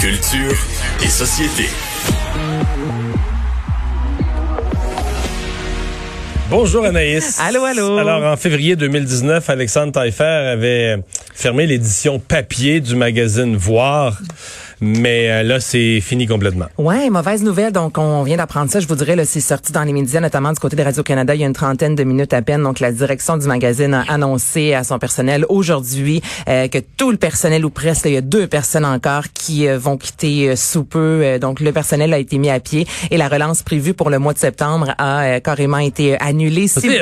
Culture et société. Bonjour Anaïs. Allô, allô. Alors, en février 2019, Alexandre Taïfer avait fermé l'édition papier du magazine Voir. Mais là, c'est fini complètement. Ouais, mauvaise nouvelle. Donc, on vient d'apprendre ça. Je vous dirais, là, c'est sorti dans les médias, notamment du côté de Radio-Canada, il y a une trentaine de minutes à peine. Donc, la direction du magazine a annoncé à son personnel aujourd'hui que tout le personnel, ou presque, là, il y a deux personnes encore qui vont quitter sous peu. Donc, le personnel a été mis à pied et la relance prévue pour le mois de septembre a carrément été annulée.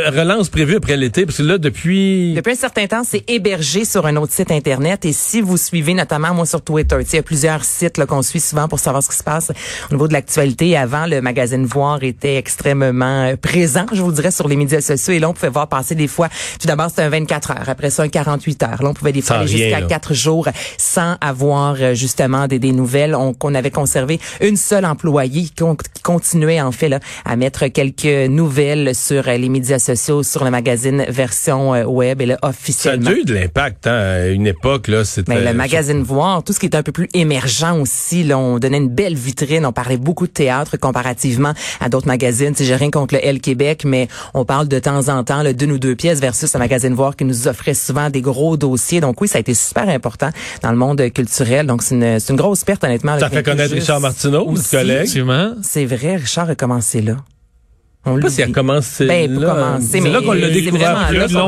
Relance prévue après l'été, parce que là, depuis un certain temps, c'est hébergé sur un autre site Internet. Et si vous suivez, notamment moi sur Twitter, il y a plusieurs sites là, qu'on suit souvent pour savoir ce qui se passe au niveau de l'actualité. Avant, le magazine Voir était extrêmement présent, je vous dirais, sur les médias sociaux. Et là, on pouvait voir passer des fois, tout d'abord, c'était un 24 heures. Après ça, un 48 heures. Là, on pouvait des fois aller jusqu'à 4 jours sans avoir, justement, des nouvelles. On avait conservé une seule employée qui continuait, en fait, là, à mettre quelques nouvelles sur les médias sociaux, sur le magazine version web. Et là, officiellement... Ça a eu de l'impact, hein? À une époque, là, c'était... Mais le magazine Voir, tout ce qui était un peu plus émergent aussi, là, on donnait une belle vitrine, on parlait beaucoup de théâtre comparativement à d'autres magazines. J'ai rien contre le Elle Québec, mais on parle de temps en temps d'une ou deux pièces versus un magazine Voir qui nous offrait souvent des gros dossiers. Donc oui, ça a été super important dans le monde culturel. Donc c'est une grosse perte, honnêtement. Ça fait connaître Richard Martineau, notre collègue. C'est vrai, Richard a commencé là. On ne sais pas s'il a commencé là. C'est là qu'on l'a découvert. Ça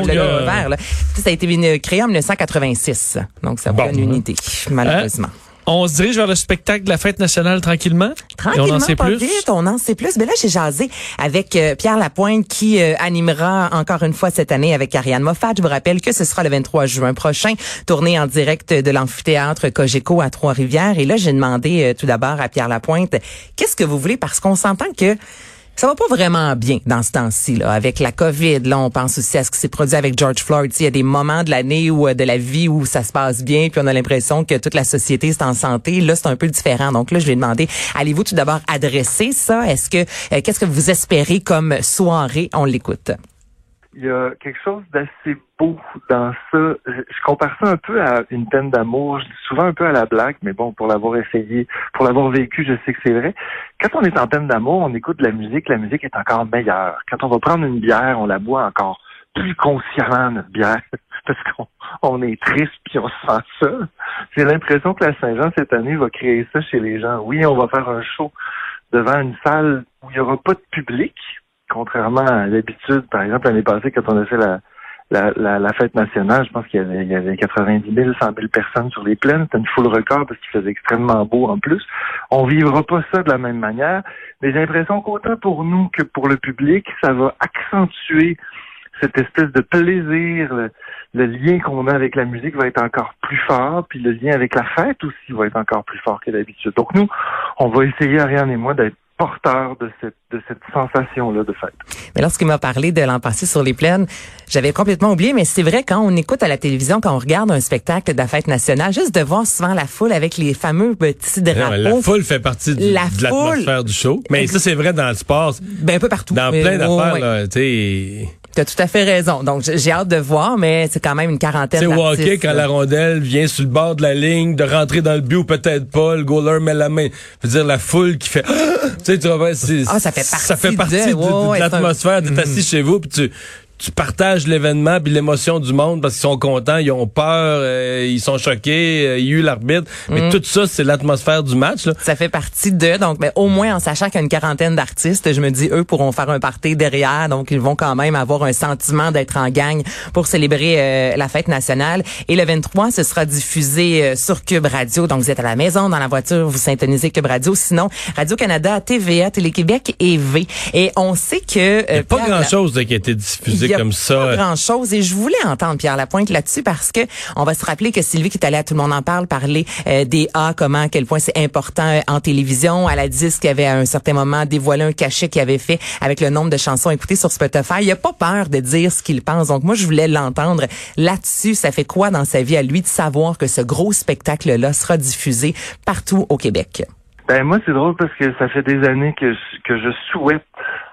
a été créé en 1986. Donc ça donne une idée, malheureusement. On se dirige vers le spectacle de la fête nationale tranquillement. Tranquillement, on en sait plus. Mais là, j'ai jasé avec Pierre Lapointe qui animera encore une fois cette année avec Ariane Moffat. Je vous rappelle que ce sera le 23 juin prochain, tournée en direct de l'amphithéâtre Cogeco à Trois-Rivières. Et là, j'ai demandé tout d'abord à Pierre Lapointe, qu'est-ce que vous voulez? Parce qu'on s'entend que ça va pas vraiment bien dans ce temps-ci, là, avec la COVID. Là, on pense aussi à ce qui s'est produit avec George Floyd. Il y a des moments de l'année ou de la vie où ça se passe bien, puis on a l'impression que toute la société est en santé. Là, c'est un peu différent. Donc là, je lui ai demandé, allez-vous tout d'abord adresser ça? Qu'est-ce que vous espérez comme soirée? On l'écoute. Il y a quelque chose d'assez beau dans ça. Je compare ça un peu à une peine d'amour. Je dis souvent un peu à la blague, mais bon, pour l'avoir essayé, pour l'avoir vécu, je sais que c'est vrai. Quand on est en peine d'amour, on écoute de la musique est encore meilleure. Quand on va prendre une bière, on la boit encore plus consciemment, notre bière, parce qu'on est triste puis on se sent seul. J'ai l'impression que la Saint-Jean, cette année, va créer ça chez les gens. Oui, on va faire un show devant une salle où il n'y aura pas de public, contrairement à l'habitude. Par exemple, l'année passée, quand on a fait la fête nationale, je pense qu'il y avait 90 000, 100 000 personnes sur les plaines. C'était une foule record parce qu'il faisait extrêmement beau en plus. On vivra pas ça de la même manière, mais j'ai l'impression qu'autant pour nous que pour le public, ça va accentuer cette espèce de plaisir. Le lien qu'on a avec la musique va être encore plus fort, puis le lien avec la fête aussi va être encore plus fort que d'habitude. Donc nous, on va essayer, Ariane et moi, d'être porteur de cette sensation-là de fête. Mais lorsqu'il m'a parlé de l'an passé sur les plaines, j'avais complètement oublié, mais c'est vrai, quand on écoute à la télévision, quand on regarde un spectacle de la fête nationale, juste de voir souvent la foule avec les fameux petits drapeaux. Non, la foule fait partie de l'atmosphère du show. Mais ça, c'est vrai dans le sport. Ben, un peu partout. Dans plein d'affaires, là, tu sais... T'as tout à fait raison. Donc, j'ai hâte de voir, mais c'est quand même une quarantaine d'artistes. C'est hockey quand la rondelle vient sur le bord de la ligne, de rentrer dans le but ou peut-être pas, le goaler met la main. Je veux dire, la foule qui fait... Ça fait partie de l'atmosphère d'être assis chez vous, puis tu partages l'événement puis l'émotion du monde parce qu'ils sont contents, ils ont peur, ils sont choqués, il y a eu l'arbitre. Mais tout ça, c'est l'atmosphère du match, là. Ça fait partie de... Donc, mais au moins, en sachant qu'il y a une quarantaine d'artistes, je me dis, eux pourront faire un party derrière. Donc, ils vont quand même avoir un sentiment d'être en gang pour célébrer la fête nationale. Et le 23, ce sera diffusé sur Cube Radio. Donc, vous êtes à la maison, dans la voiture, vous syntonisez Cube Radio. Sinon, Radio-Canada, TVA, Télé-Québec et V. Et on sait que... Il n'y a pas grand-chose qui a été diffusé comme ça. Pas grand chose. Et je voulais entendre Pierre Lapointe là-dessus parce que on va se rappeler que Sylvie qui est allée à Tout le monde en parle parler des A, comment, à quel point c'est important en télévision. Elle a dit qu'il y avait à un certain moment dévoilé un cachet qu'il avait fait avec le nombre de chansons écoutées sur Spotify. Il a pas peur de dire ce qu'il pense. Donc moi, je voulais l'entendre là-dessus. Ça fait quoi dans sa vie à lui de savoir que ce gros spectacle-là sera diffusé partout au Québec? Ben moi, c'est drôle parce que ça fait des années que je souhaite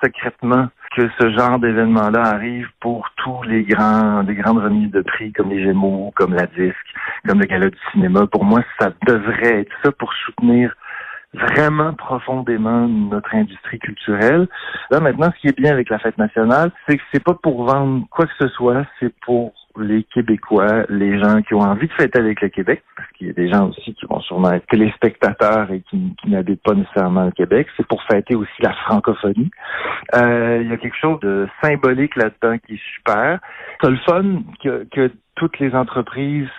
secrètement que ce genre d'événement-là arrive pour tous les grandes remises de prix comme les Gémeaux, comme la Disque, comme le Gala du cinéma. Pour moi, ça devrait être ça pour soutenir vraiment profondément notre industrie culturelle. Là, maintenant, ce qui est bien avec la fête nationale, c'est que c'est pas pour vendre quoi que ce soit, c'est pour les Québécois, les gens qui ont envie de fêter avec le Québec, parce qu'il y a des gens aussi qui vont sûrement être téléspectateurs et qui n'habitent pas nécessairement le Québec. C'est pour fêter aussi la francophonie. Il y a quelque chose de symbolique là-dedans qui est super. C'est le fun que toutes les entreprises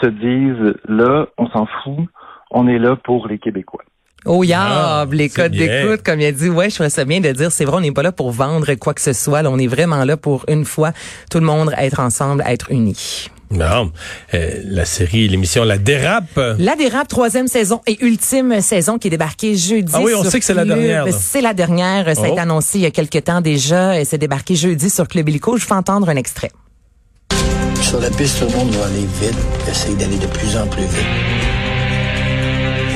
se disent, là, on s'en fout, on est là pour les Québécois. Oh, yab, les codes d'écoute, comme il a dit. Ouais, je trouvais ça bien de dire, c'est vrai, on n'est pas là pour vendre quoi que ce soit. Là, on est vraiment là pour, une fois, tout le monde être ensemble, être unis. Non, la série, l'émission La Dérape. La Dérape, 3e saison et ultime saison qui est débarquée jeudi. Ah oui, on sait que c'est la dernière. Là. C'est la dernière, ça a été annoncé il y a quelques temps déjà. Et c'est débarqué jeudi sur Club Illico. Je vous fais entendre un extrait. Sur la piste, tout le monde va aller vite. Essaye d'aller de plus en plus vite.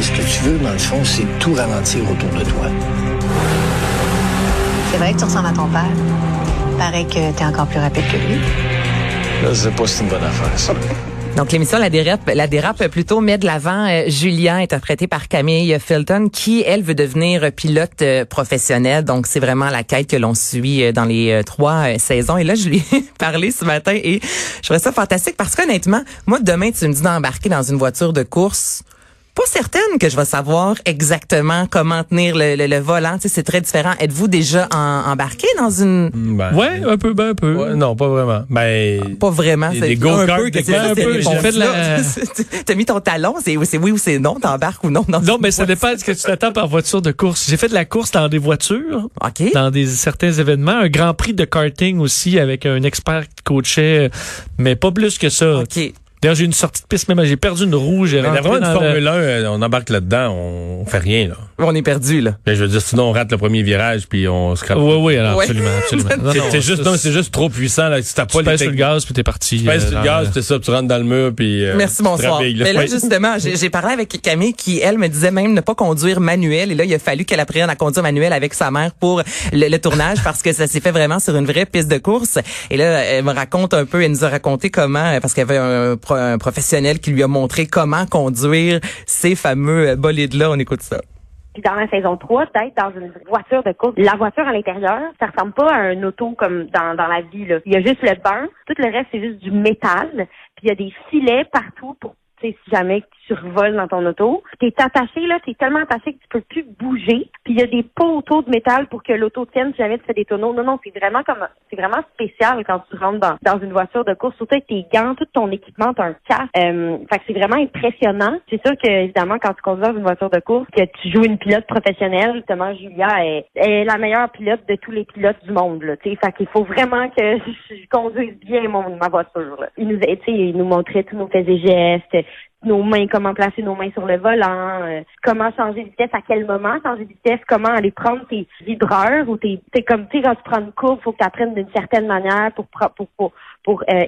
Ce que tu veux, dans le fond, c'est tout ralentir autour de toi. C'est vrai que tu ressembles à ton père. Paraît que t'es encore plus rapide que lui. Là, je sais pas si c'est une bonne affaire, ça. Donc, l'émission La Dérape plutôt met de l'avant Julia, interprétée par Camille Filton, qui, elle, veut devenir pilote professionnelle. Donc, c'est vraiment la quête que l'on suit dans les 3 saisons. Et là, je lui ai parlé ce matin et je trouvais ça fantastique parce qu'honnêtement, moi, demain, tu me dis d'embarquer dans une voiture de course. Pas certaine que je vais savoir exactement comment tenir le volant. Tu sais, c'est très différent. Êtes-vous déjà embarqué dans une... Ben, un peu. Ouais, non, pas vraiment. Pas vraiment. C'est des go-karts. Un peu. On fait de la... T'as mis ton talon, c'est oui ou c'est non, t'embarques ou non. Non, mais ça dépend de ce que tu t'attends par voiture de course. J'ai fait de la course dans des voitures, okay. Dans certains événements. Un grand prix de karting aussi avec un expert qui coachait, mais pas plus que ça. OK. D'ailleurs, j'ai une sortie de piste, même j'ai perdu une roue. J'ai vraiment une Formule 1, on embarque là-dedans, on fait rien. Là. On est perdu, là. Ben, je veux dire, sinon, on rate le premier virage, puis on se crappe. Oui, absolument. C'est juste trop puissant. Là. Si tu pèses sur le gaz, puis t'es parti. Tu pèses sur le gaz, c'est ça, tu rentres dans le mur, puis... Merci, bonsoir. Mais là, justement, j'ai parlé avec Camille, qui, elle, me disait même ne pas conduire manuel. Et là, il a fallu qu'elle apprenne à conduire manuel avec sa mère pour le tournage, parce que ça s'est fait vraiment sur une vraie piste de course. Et là, elle nous a raconté comment, parce qu'elle avait un professionnel qui lui a montré comment conduire ces fameux bolides-là. On écoute ça. Puis dans la saison 3, peut-être dans une voiture de course. La voiture à l'intérieur, ça ressemble pas à un auto comme dans la vie. Là. Il y a juste le bain. Tout le reste, c'est juste du métal. Puis il y a des filets partout pour, tu sais, si jamais tu revoles dans ton auto. T'es attaché, là. T'es tellement attaché que tu peux plus bouger. Puis il y a des poteaux de métal pour que l'auto tienne si jamais tu fais des tonneaux. Non, c'est vraiment spécial quand tu rentres dans une voiture de course. Surtout avec tes gants, tout ton équipement, t'as un casque. Fait que c'est vraiment impressionnant. C'est sûr que, évidemment, quand tu conduis dans une voiture de course, que tu joues une pilote professionnelle, justement, Julia est la meilleure pilote de tous les pilotes du monde, là. Tu sais, fait qu'il faut vraiment que je conduise bien ma voiture, là. Il nous montrait tous nos faits et gestes. Nos mains, comment placer nos mains sur le volant, comment changer de vitesse, à quel moment changer de vitesse, comment aller prendre tes vibreurs ou t'es quand tu prends une courbe, faut que tu apprennes d'une certaine manière pour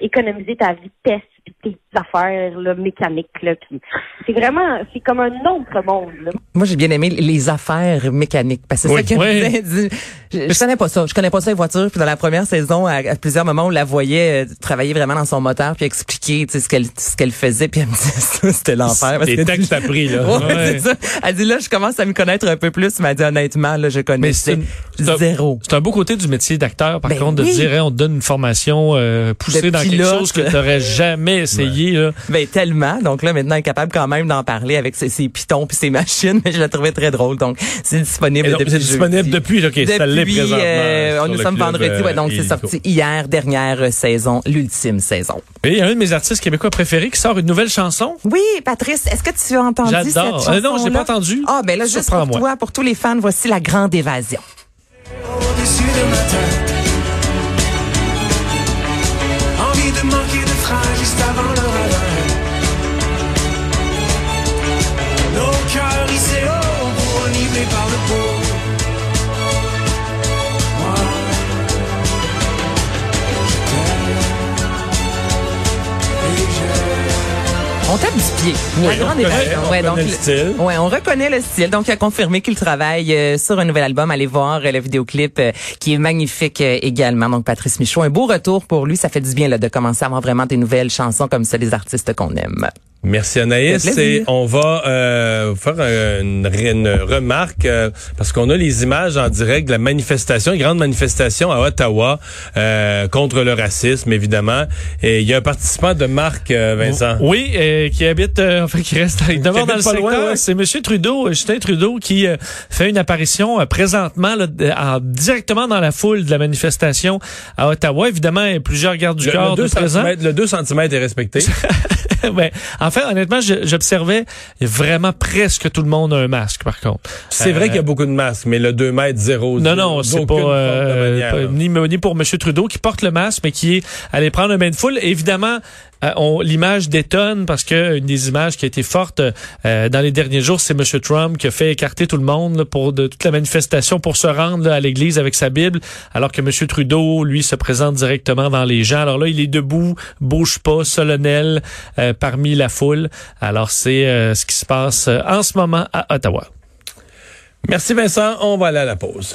économiser ta vitesse et tes affaires là, mécaniques là, puis c'est vraiment comme un autre monde là. Moi j'ai bien aimé les affaires mécaniques parce que je connais pas ça les voitures, puis dans la première saison à plusieurs moments on la voyait travailler vraiment dans son moteur puis expliquer ce qu'elle faisait, puis elle me disait ça c'était l'enfer parce que tu t'as pris là. Ouais. C'est ça. Elle dit là je commence à me connaître un peu plus, mais elle dit honnêtement là je connaissais zéro. C'est un beau côté du métier d'acteur par contre de dire on te donne une formation poussée dans quelque chose que t'aurais jamais essayé, là. Ben, tellement. Donc, là, maintenant, elle est capable quand même d'en parler avec ses pitons puis ses machines. Mais je la trouvais très drôle. Donc, c'est disponible depuis. C'est disponible depuis. OK, ça l'est présentement. Nous sommes vendredi. Ouais, donc, c'est sorti hier, dernière saison, l'ultime saison. Et il y a un de mes artistes québécois préférés qui sort une nouvelle chanson. Oui, Patrice, est-ce que tu as entendu cette chanson? Non, je l'ai pas entendu. Ah, ben là, juste pour toi, pour tous les fans, voici La Grande Évasion. Au-dessus de matin. Juste avant le réveil, nos cœurs hissés haut pour enivrer par le pot. Moi, je t'aime et j'aime. On tape du pied janvier. Oui, La Grande Évasion. On reconnaît le style. Donc, il a confirmé qu'il travaille sur un nouvel album. Allez voir le vidéoclip qui est magnifique également. Donc, Patrice Michaud, un beau retour pour lui. Ça fait du bien là, de commencer à avoir vraiment des nouvelles chansons comme ça, des artistes qu'on aime. Merci Anaïs, et on va faire une remarque parce qu'on a les images en direct de la manifestation, une grande manifestation à Ottawa contre le racisme évidemment, et il y a un participant de marque, Vincent. Oui, qui habite, enfin qui reste d'abord dans le secteur, loin, ouais. C'est Monsieur Trudeau, Justin Trudeau qui fait une apparition présentement là, directement dans la foule de la manifestation à Ottawa. Évidemment, plusieurs gardes du corps de présents. Le 2 cm est respecté. Ben, en fait, honnêtement, j'observais vraiment presque tout le monde a un masque, par contre. C'est vrai qu'il y a beaucoup de masques, mais le 2 mètres 0... Non, c'est pas, ni pour M. Trudeau qui porte le masque, mais qui est allé prendre un bain de foule. Évidemment, l'image détonne parce que une des images qui a été forte dans les derniers jours, c'est M. Trump qui a fait écarter tout le monde là, pour toute la manifestation pour se rendre là, à l'église avec sa Bible, alors que M. Trudeau, lui, se présente directement dans les gens. Alors là, il est debout, bouge pas, solennel, parmi la foule. Alors, c'est ce qui se passe en ce moment à Ottawa. Merci Vincent, on va aller à la pause.